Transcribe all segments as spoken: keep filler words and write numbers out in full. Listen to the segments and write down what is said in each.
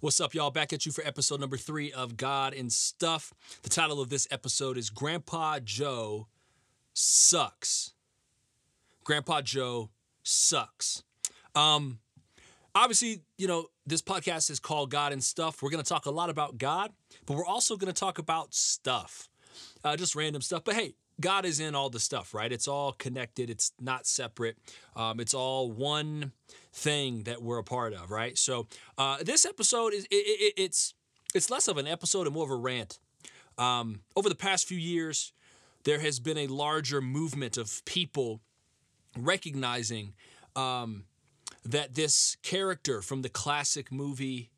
What's up, y'all? Back at you for episode number three of God and Stuff. The title of this episode is Grandpa Joe Sucks. Grandpa Joe Sucks. Um, obviously, you know, this podcast is called God and Stuff. We're going to talk a lot about God, but we're also going to talk about stuff, uh, just random stuff. But hey, God is in all the stuff, right? It's all connected. It's not separate. Um, it's all one thing that we're a part of, right? So uh, this episode is it, it, it's it's less of an episode and more of a rant. Um, over the past few years, there has been a larger movement of people recognizing um, that this character from the classic movie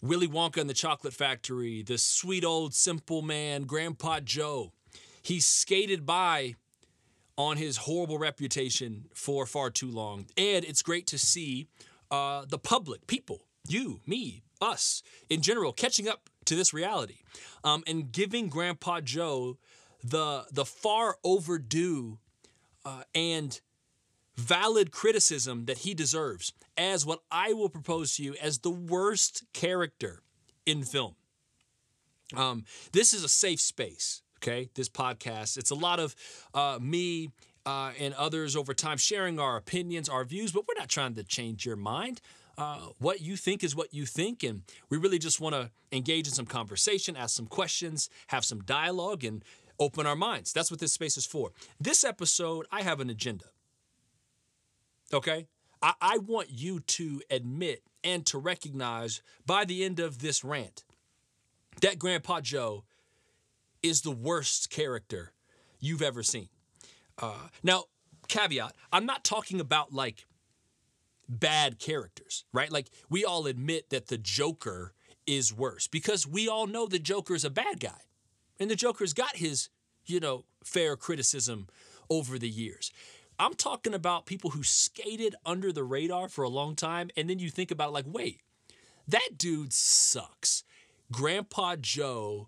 Willy Wonka and the Chocolate Factory, the sweet old simple man, Grandpa Joe, he skated by on his horrible reputation for far too long. And it's great to see uh, the public, people, you, me, us, in general, catching up to this reality um, and giving Grandpa Joe the, the far overdue uh, and valid criticism that he deserves as what I will propose to you as the worst character in film. Um, this is a safe space. Okay, this podcast, it's a lot of uh, me uh, and others over time sharing our opinions, our views, but we're not trying to change your mind. Uh, what you think is what you think, and we really just want to engage in some conversation, ask some questions, have some dialogue, and open our minds. That's what this space is for. This episode, I have an agenda, okay? I, I want you to admit and to recognize by the end of this rant that Grandpa Joe is the worst character you've ever seen. Uh, now, caveat, I'm not talking about, like, bad characters, right? Like, we all admit that the Joker is worse because we all know the Joker is a bad guy. And the Joker's got his, you know, fair criticism over the years. I'm talking about people who skated under the radar for a long time, and then you think about it like, wait, that dude sucks. Grandpa Joe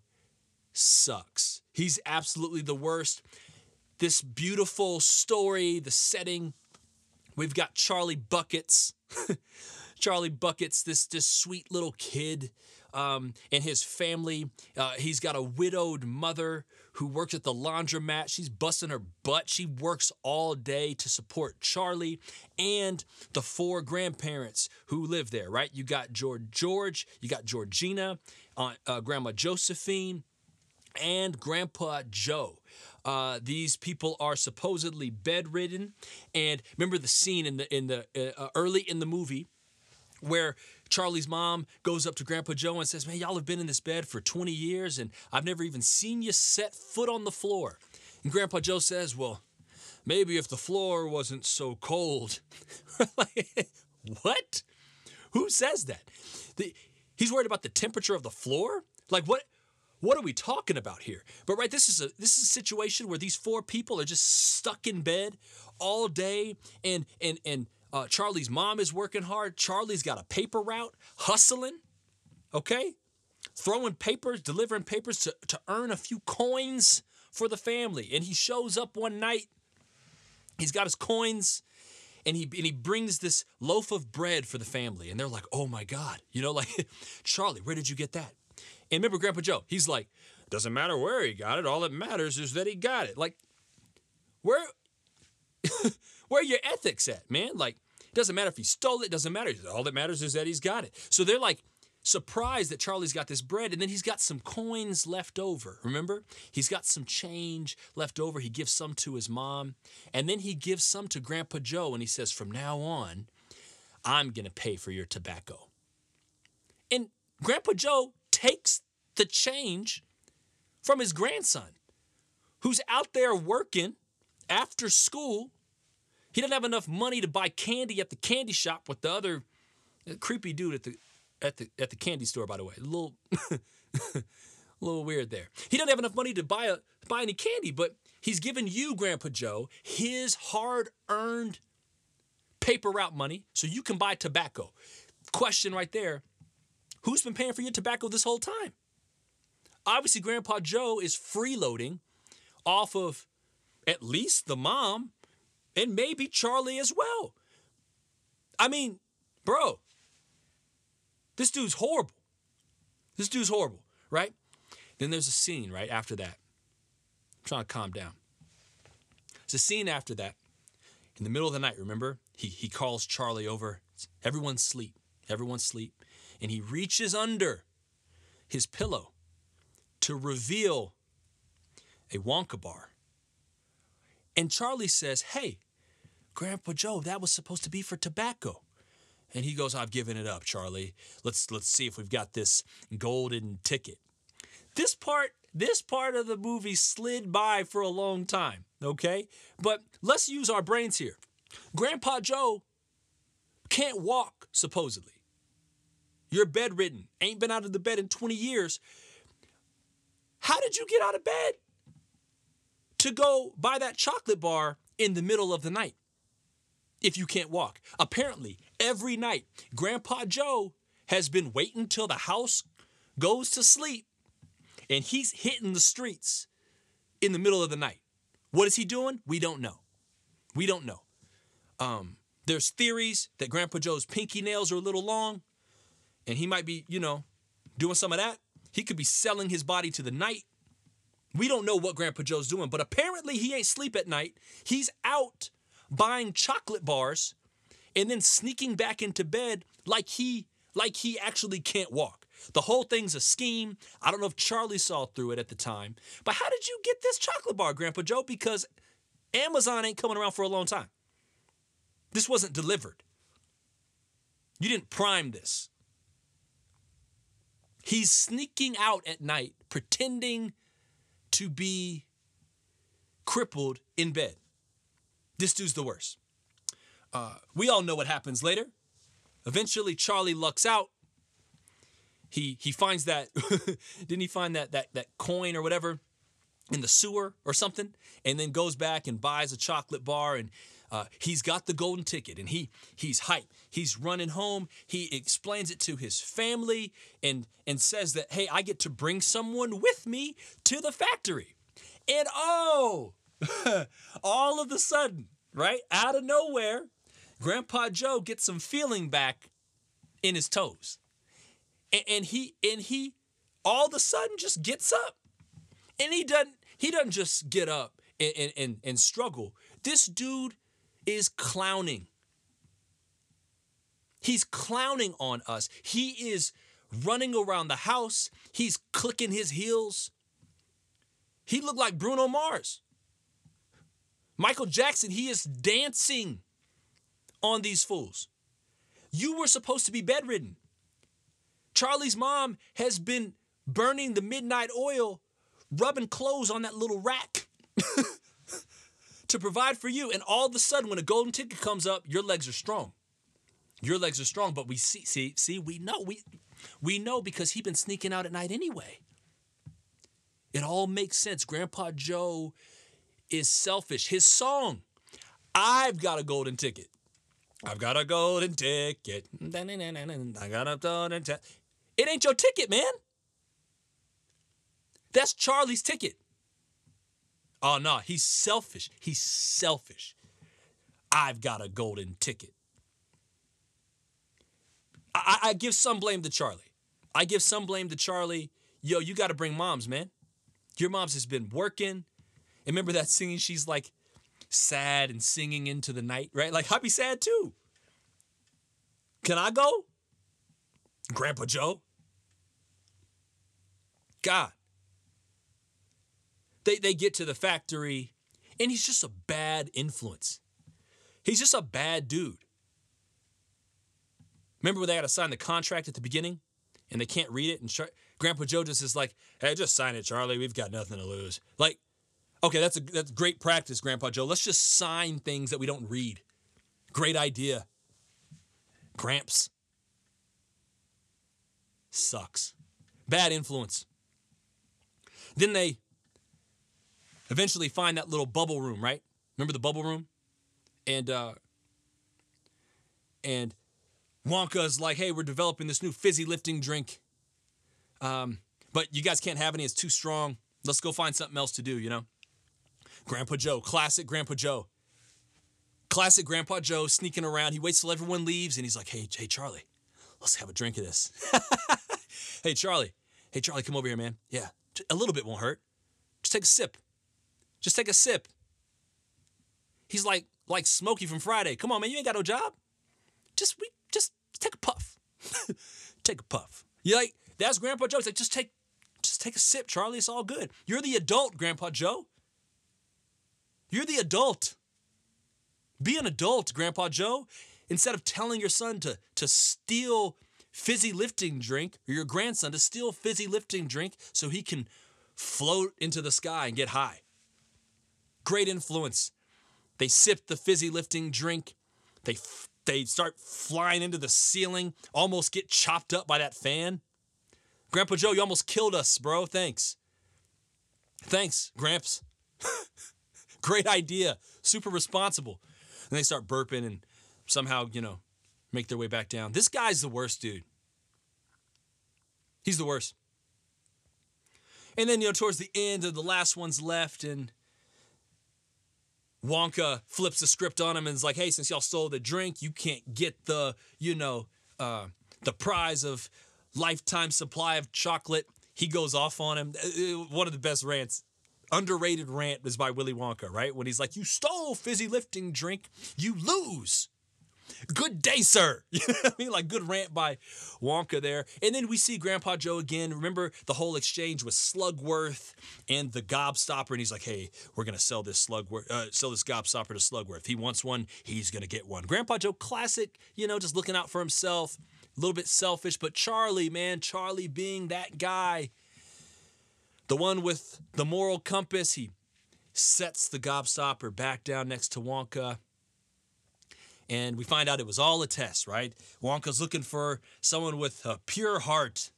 sucks. He's absolutely the worst. This beautiful story, the setting, we've got Charlie Buckets. Charlie Buckets, this, this sweet little kid um, and his family. Uh, he's got a widowed mother who works at the laundromat. She's busting her butt. She works all day to support Charlie and the four grandparents who live there, right? You got George George, you got Georgina, Aunt, uh, Grandma Josephine, and Grandpa Joe. Uh, these people are supposedly bedridden, and remember the scene in the in the uh, early in the movie where Charlie's mom goes up to Grandpa Joe and says, "Man, y'all have been in this bed for twenty years, and I've never even seen you set foot on the floor." And Grandpa Joe says, "Well, maybe if the floor wasn't so cold." Like, what? Who says that? The, he's worried about the temperature of the floor. Like what? What are we talking about here? But right, this is a this is a situation where these four people are just stuck in bed all day, and and and uh, Charlie's mom is working hard. Charlie's got a paper route, hustling, okay, throwing papers, delivering papers to, to earn a few coins for the family. And he shows up one night. He's got his coins, and he and he brings this loaf of bread for the family, and they're like, "Oh my God," you know, like, "Charlie, where did you get that?" And remember Grandpa Joe, he's like, doesn't matter where he got it. All that matters is that he got it. Like, where, where are your ethics at, man? Like, it doesn't matter if he stole it. It doesn't matter. All that matters is that he's got it. So they're like surprised that Charlie's got this bread, and then he's got some coins left over. Remember? He's got some change left over. He gives some to his mom, and then he gives some to Grandpa Joe, and he says, from now on, I'm going to pay for your tobacco. And Grandpa Joe takes the change from his grandson who's out there working after school. He doesn't have enough money to buy candy at the candy shop with the other creepy dude at the at the at the candy store, by the way. A little a little weird there. He doesn't have enough money to buy a buy any candy, but he's giving you, Grandpa Joe, his hard-earned paper route money so you can buy tobacco. Question right there. Who's been paying for your tobacco this whole time? Obviously, Grandpa Joe is freeloading off of at least the mom and maybe Charlie as well. I mean, bro, This dude's horrible. This dude's horrible, right? Then there's a scene right after that. I'm trying to calm down. There's a scene after that. In the middle of the night, remember? He, he calls Charlie over. Everyone's asleep. Everyone's asleep. And he reaches under his pillow to reveal a Wonka bar. And Charlie says, hey, Grandpa Joe, that was supposed to be for tobacco. And he goes, I've given it up, Charlie. Let's let's see if we've got this golden ticket. This part, this part of the movie slid by for a long time, okay? But let's use our brains here. Grandpa Joe can't walk, supposedly. You're bedridden, ain't been out of the bed in twenty years. How did you get out of bed to go buy that chocolate bar in the middle of the night if you can't walk? Apparently, every night, Grandpa Joe has been waiting till the house goes to sleep, and he's hitting the streets in the middle of the night. What is he doing? We don't know. We don't know. Um, there's theories that Grandpa Joe's pinky nails are a little long, and he might be, you know, doing some of that. He could be selling his body to the night. We don't know what Grandpa Joe's doing, but apparently he ain't sleep at night. He's out buying chocolate bars and then sneaking back into bed like he like he actually can't walk. The whole thing's a scheme. I don't know if Charlie saw through it at the time, but how did you get this chocolate bar, Grandpa Joe? Because Amazon ain't coming around for a long time. This wasn't delivered. You didn't prime this. He's sneaking out at night, pretending to be crippled in bed. This dude's the worst. Uh, we all know what happens later. Eventually, Charlie lucks out. He he finds that, didn't he find that, that, that coin or whatever in the sewer or something? And then goes back and buys a chocolate bar, and uh, he's got the golden ticket, and he he's hyped. He's running home. He explains it to his family and, and says that, hey, I get to bring someone with me to the factory. And oh, all of a sudden, right, out of nowhere, Grandpa Joe gets some feeling back in his toes. And, and he and he all of a sudden just gets up. And he doesn't he doesn't just get up and and, and, and struggle. This dude is clowning. He's clowning on us. He is running around the house. He's clicking his heels. He looked like Bruno Mars. Michael Jackson, he is dancing on these fools. You were supposed to be bedridden. Charlie's mom has been burning the midnight oil, rubbing clothes on that little rack to provide for you. And all of a sudden, when a golden ticket comes up, your legs are strong. Your legs are strong, but we see, see, see, we know, we, we know because he's been sneaking out at night anyway. It all makes sense. Grandpa Joe is selfish. His song, I've got a golden ticket. I've got a golden ticket. I got a golden ticket. It ain't your ticket, man. That's Charlie's ticket. Oh, no, he's selfish. He's selfish. I've got a golden ticket. I, I give some blame to Charlie. I give some blame to Charlie. Yo, you got to bring moms, man. Your mom's has been working. And remember that scene? She's like sad and singing into the night, right? Like, I'd be sad too. Can I go? Grandpa Joe? God. They, they get to the factory, and he's just a bad influence. He's just a bad dude. Remember when they had to sign the contract at the beginning, and they can't read it, and Char- Grandpa Joe just is like, hey, just sign it, Charlie. We've got nothing to lose. Like, okay, that's a that's great practice, Grandpa Joe. Let's just sign things that we don't read. Great idea. Gramps. Sucks. Bad influence. Then they eventually find that little bubble room, right? Remember the bubble room? And, uh, and Wonka's like, hey, we're developing this new fizzy lifting drink. Um, but you guys can't have any. It's too strong. Let's go find something else to do, you know? Grandpa Joe, classic Grandpa Joe. Classic Grandpa Joe sneaking around. He waits till everyone leaves, and he's like, hey, hey, Charlie, let's have a drink of this. Hey, Charlie. Hey, Charlie, come over here, man. Yeah, a little bit won't hurt. Just take a sip. Just take a sip. He's like like Smokey from Friday. Come on, man, you ain't got no job. Just we just take a puff. Take a puff. You like, that's Grandpa Joe. He's like, just take, just take a sip, Charlie. It's all good. You're the adult, Grandpa Joe. You're the adult. Be an adult, Grandpa Joe. Instead of telling your son to, to steal fizzy lifting drink, or your grandson to steal fizzy lifting drink so he can float into the sky and get high. Great influence. They sip the fizzy lifting drink. They, they start flying into the ceiling, almost get chopped up by that fan. Grandpa Joe, you almost killed us, bro. Thanks. Thanks, Gramps. Great idea. Super responsible. And they start burping and somehow, you know, make their way back down. This guy's the worst, dude. He's the worst. And then, you know, towards the end of the last one's left, and Wonka flips the script on him and is like, hey, since y'all stole the drink, you can't get the, you know, uh, the prize of lifetime supply of chocolate. He goes off on him. One of the best rants. Underrated rant is by Willy Wonka, right? When he's like, you stole fizzy lifting drink, you lose. Good day, sir. You know what I mean? Like, good rant by Wonka there. And then we see Grandpa Joe again. Remember the whole exchange with Slugworth and the Gobstopper, and he's like, hey, we're going to sell this Slugworth, uh, sell this Gobstopper to Slugworth. He wants one, he's going to get one. Grandpa Joe, classic, you know, just looking out for himself, a little bit selfish, but Charlie, man, Charlie being that guy, the one with the moral compass, he sets the Gobstopper back down next to Wonka. And we find out it was all a test, right? Wonka's looking for someone with a pure heart,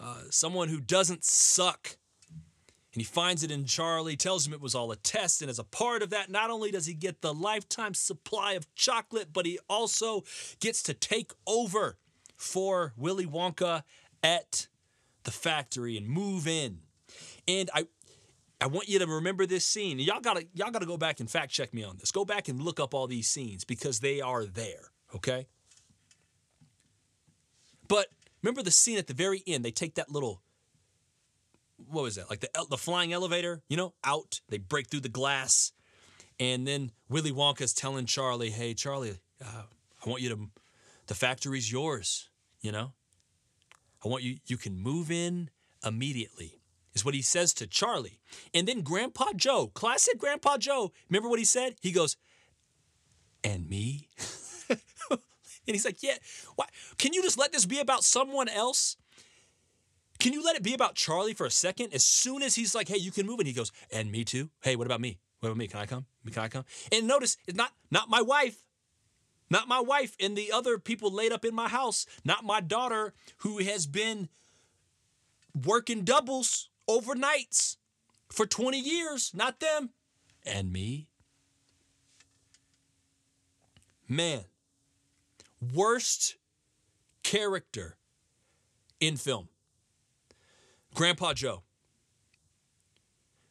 uh, someone who doesn't suck. And he finds it in Charlie, tells him it was all a test. And as a part of that, not only does he get the lifetime supply of chocolate, but he also gets to take over for Willy Wonka at the factory and move in. And I... I want you to remember this scene. Y'all gotta, y'all gotta go back and fact check me on this. Go back and look up all these scenes because they are there, okay? But remember the scene at the very end. They take that little, what was that? Like the the flying elevator, you know, out. They break through the glass. And then Willy Wonka's telling Charlie, hey, Charlie, uh, I want you to, the factory's yours, you know? I want you, you can move in immediately. Is what he says to Charlie. And then Grandpa Joe, classic Grandpa Joe, remember what he said? He goes, and me? And he's like, yeah, why? Can you just let this be about someone else? Can you let it be about Charlie for a second? As soon as he's like, hey, you can move in, he goes, and me too? Hey, what about me? What about me? Can I come? Can I come? And notice, it's not, not my wife. Not my wife and the other people laid up in my house. Not my daughter who has been working doubles. Overnights for twenty years, not them, and me. Man, worst character in film. Grandpa Joe.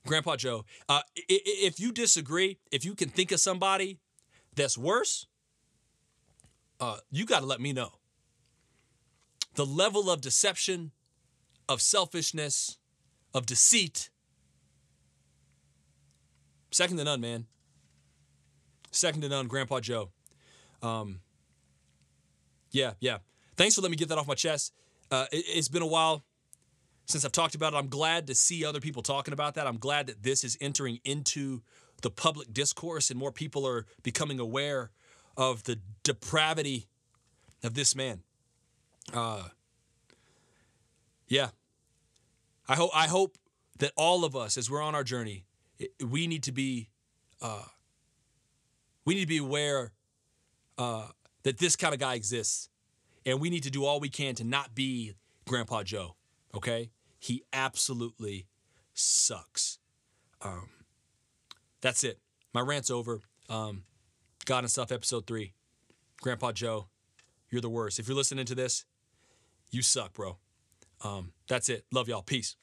Grandpa Joe. Uh, if you disagree, if you can think of somebody that's worse, uh, you got to let me know. The level of deception, of selfishness, of deceit. Second to none, man. Second to none, Grandpa Joe. Um, yeah, yeah. Thanks for letting me get that off my chest. Uh, it, it's been a while since I've talked about it. I'm glad to see other people talking about that. I'm glad that this is entering into the public discourse and more people are becoming aware of the depravity of this man. Uh, yeah. I hope I hope that all of us, as we're on our journey, we need to be uh, we need to be aware uh, that this kind of guy exists, and we need to do all we can to not be Grandpa Joe. Okay, he absolutely sucks. Um, that's it. My rant's over. Um, God and Stuff, episode three. Grandpa Joe, you're the worst. If you're listening to this, you suck, bro. Um, that's it. Love y'all. Peace.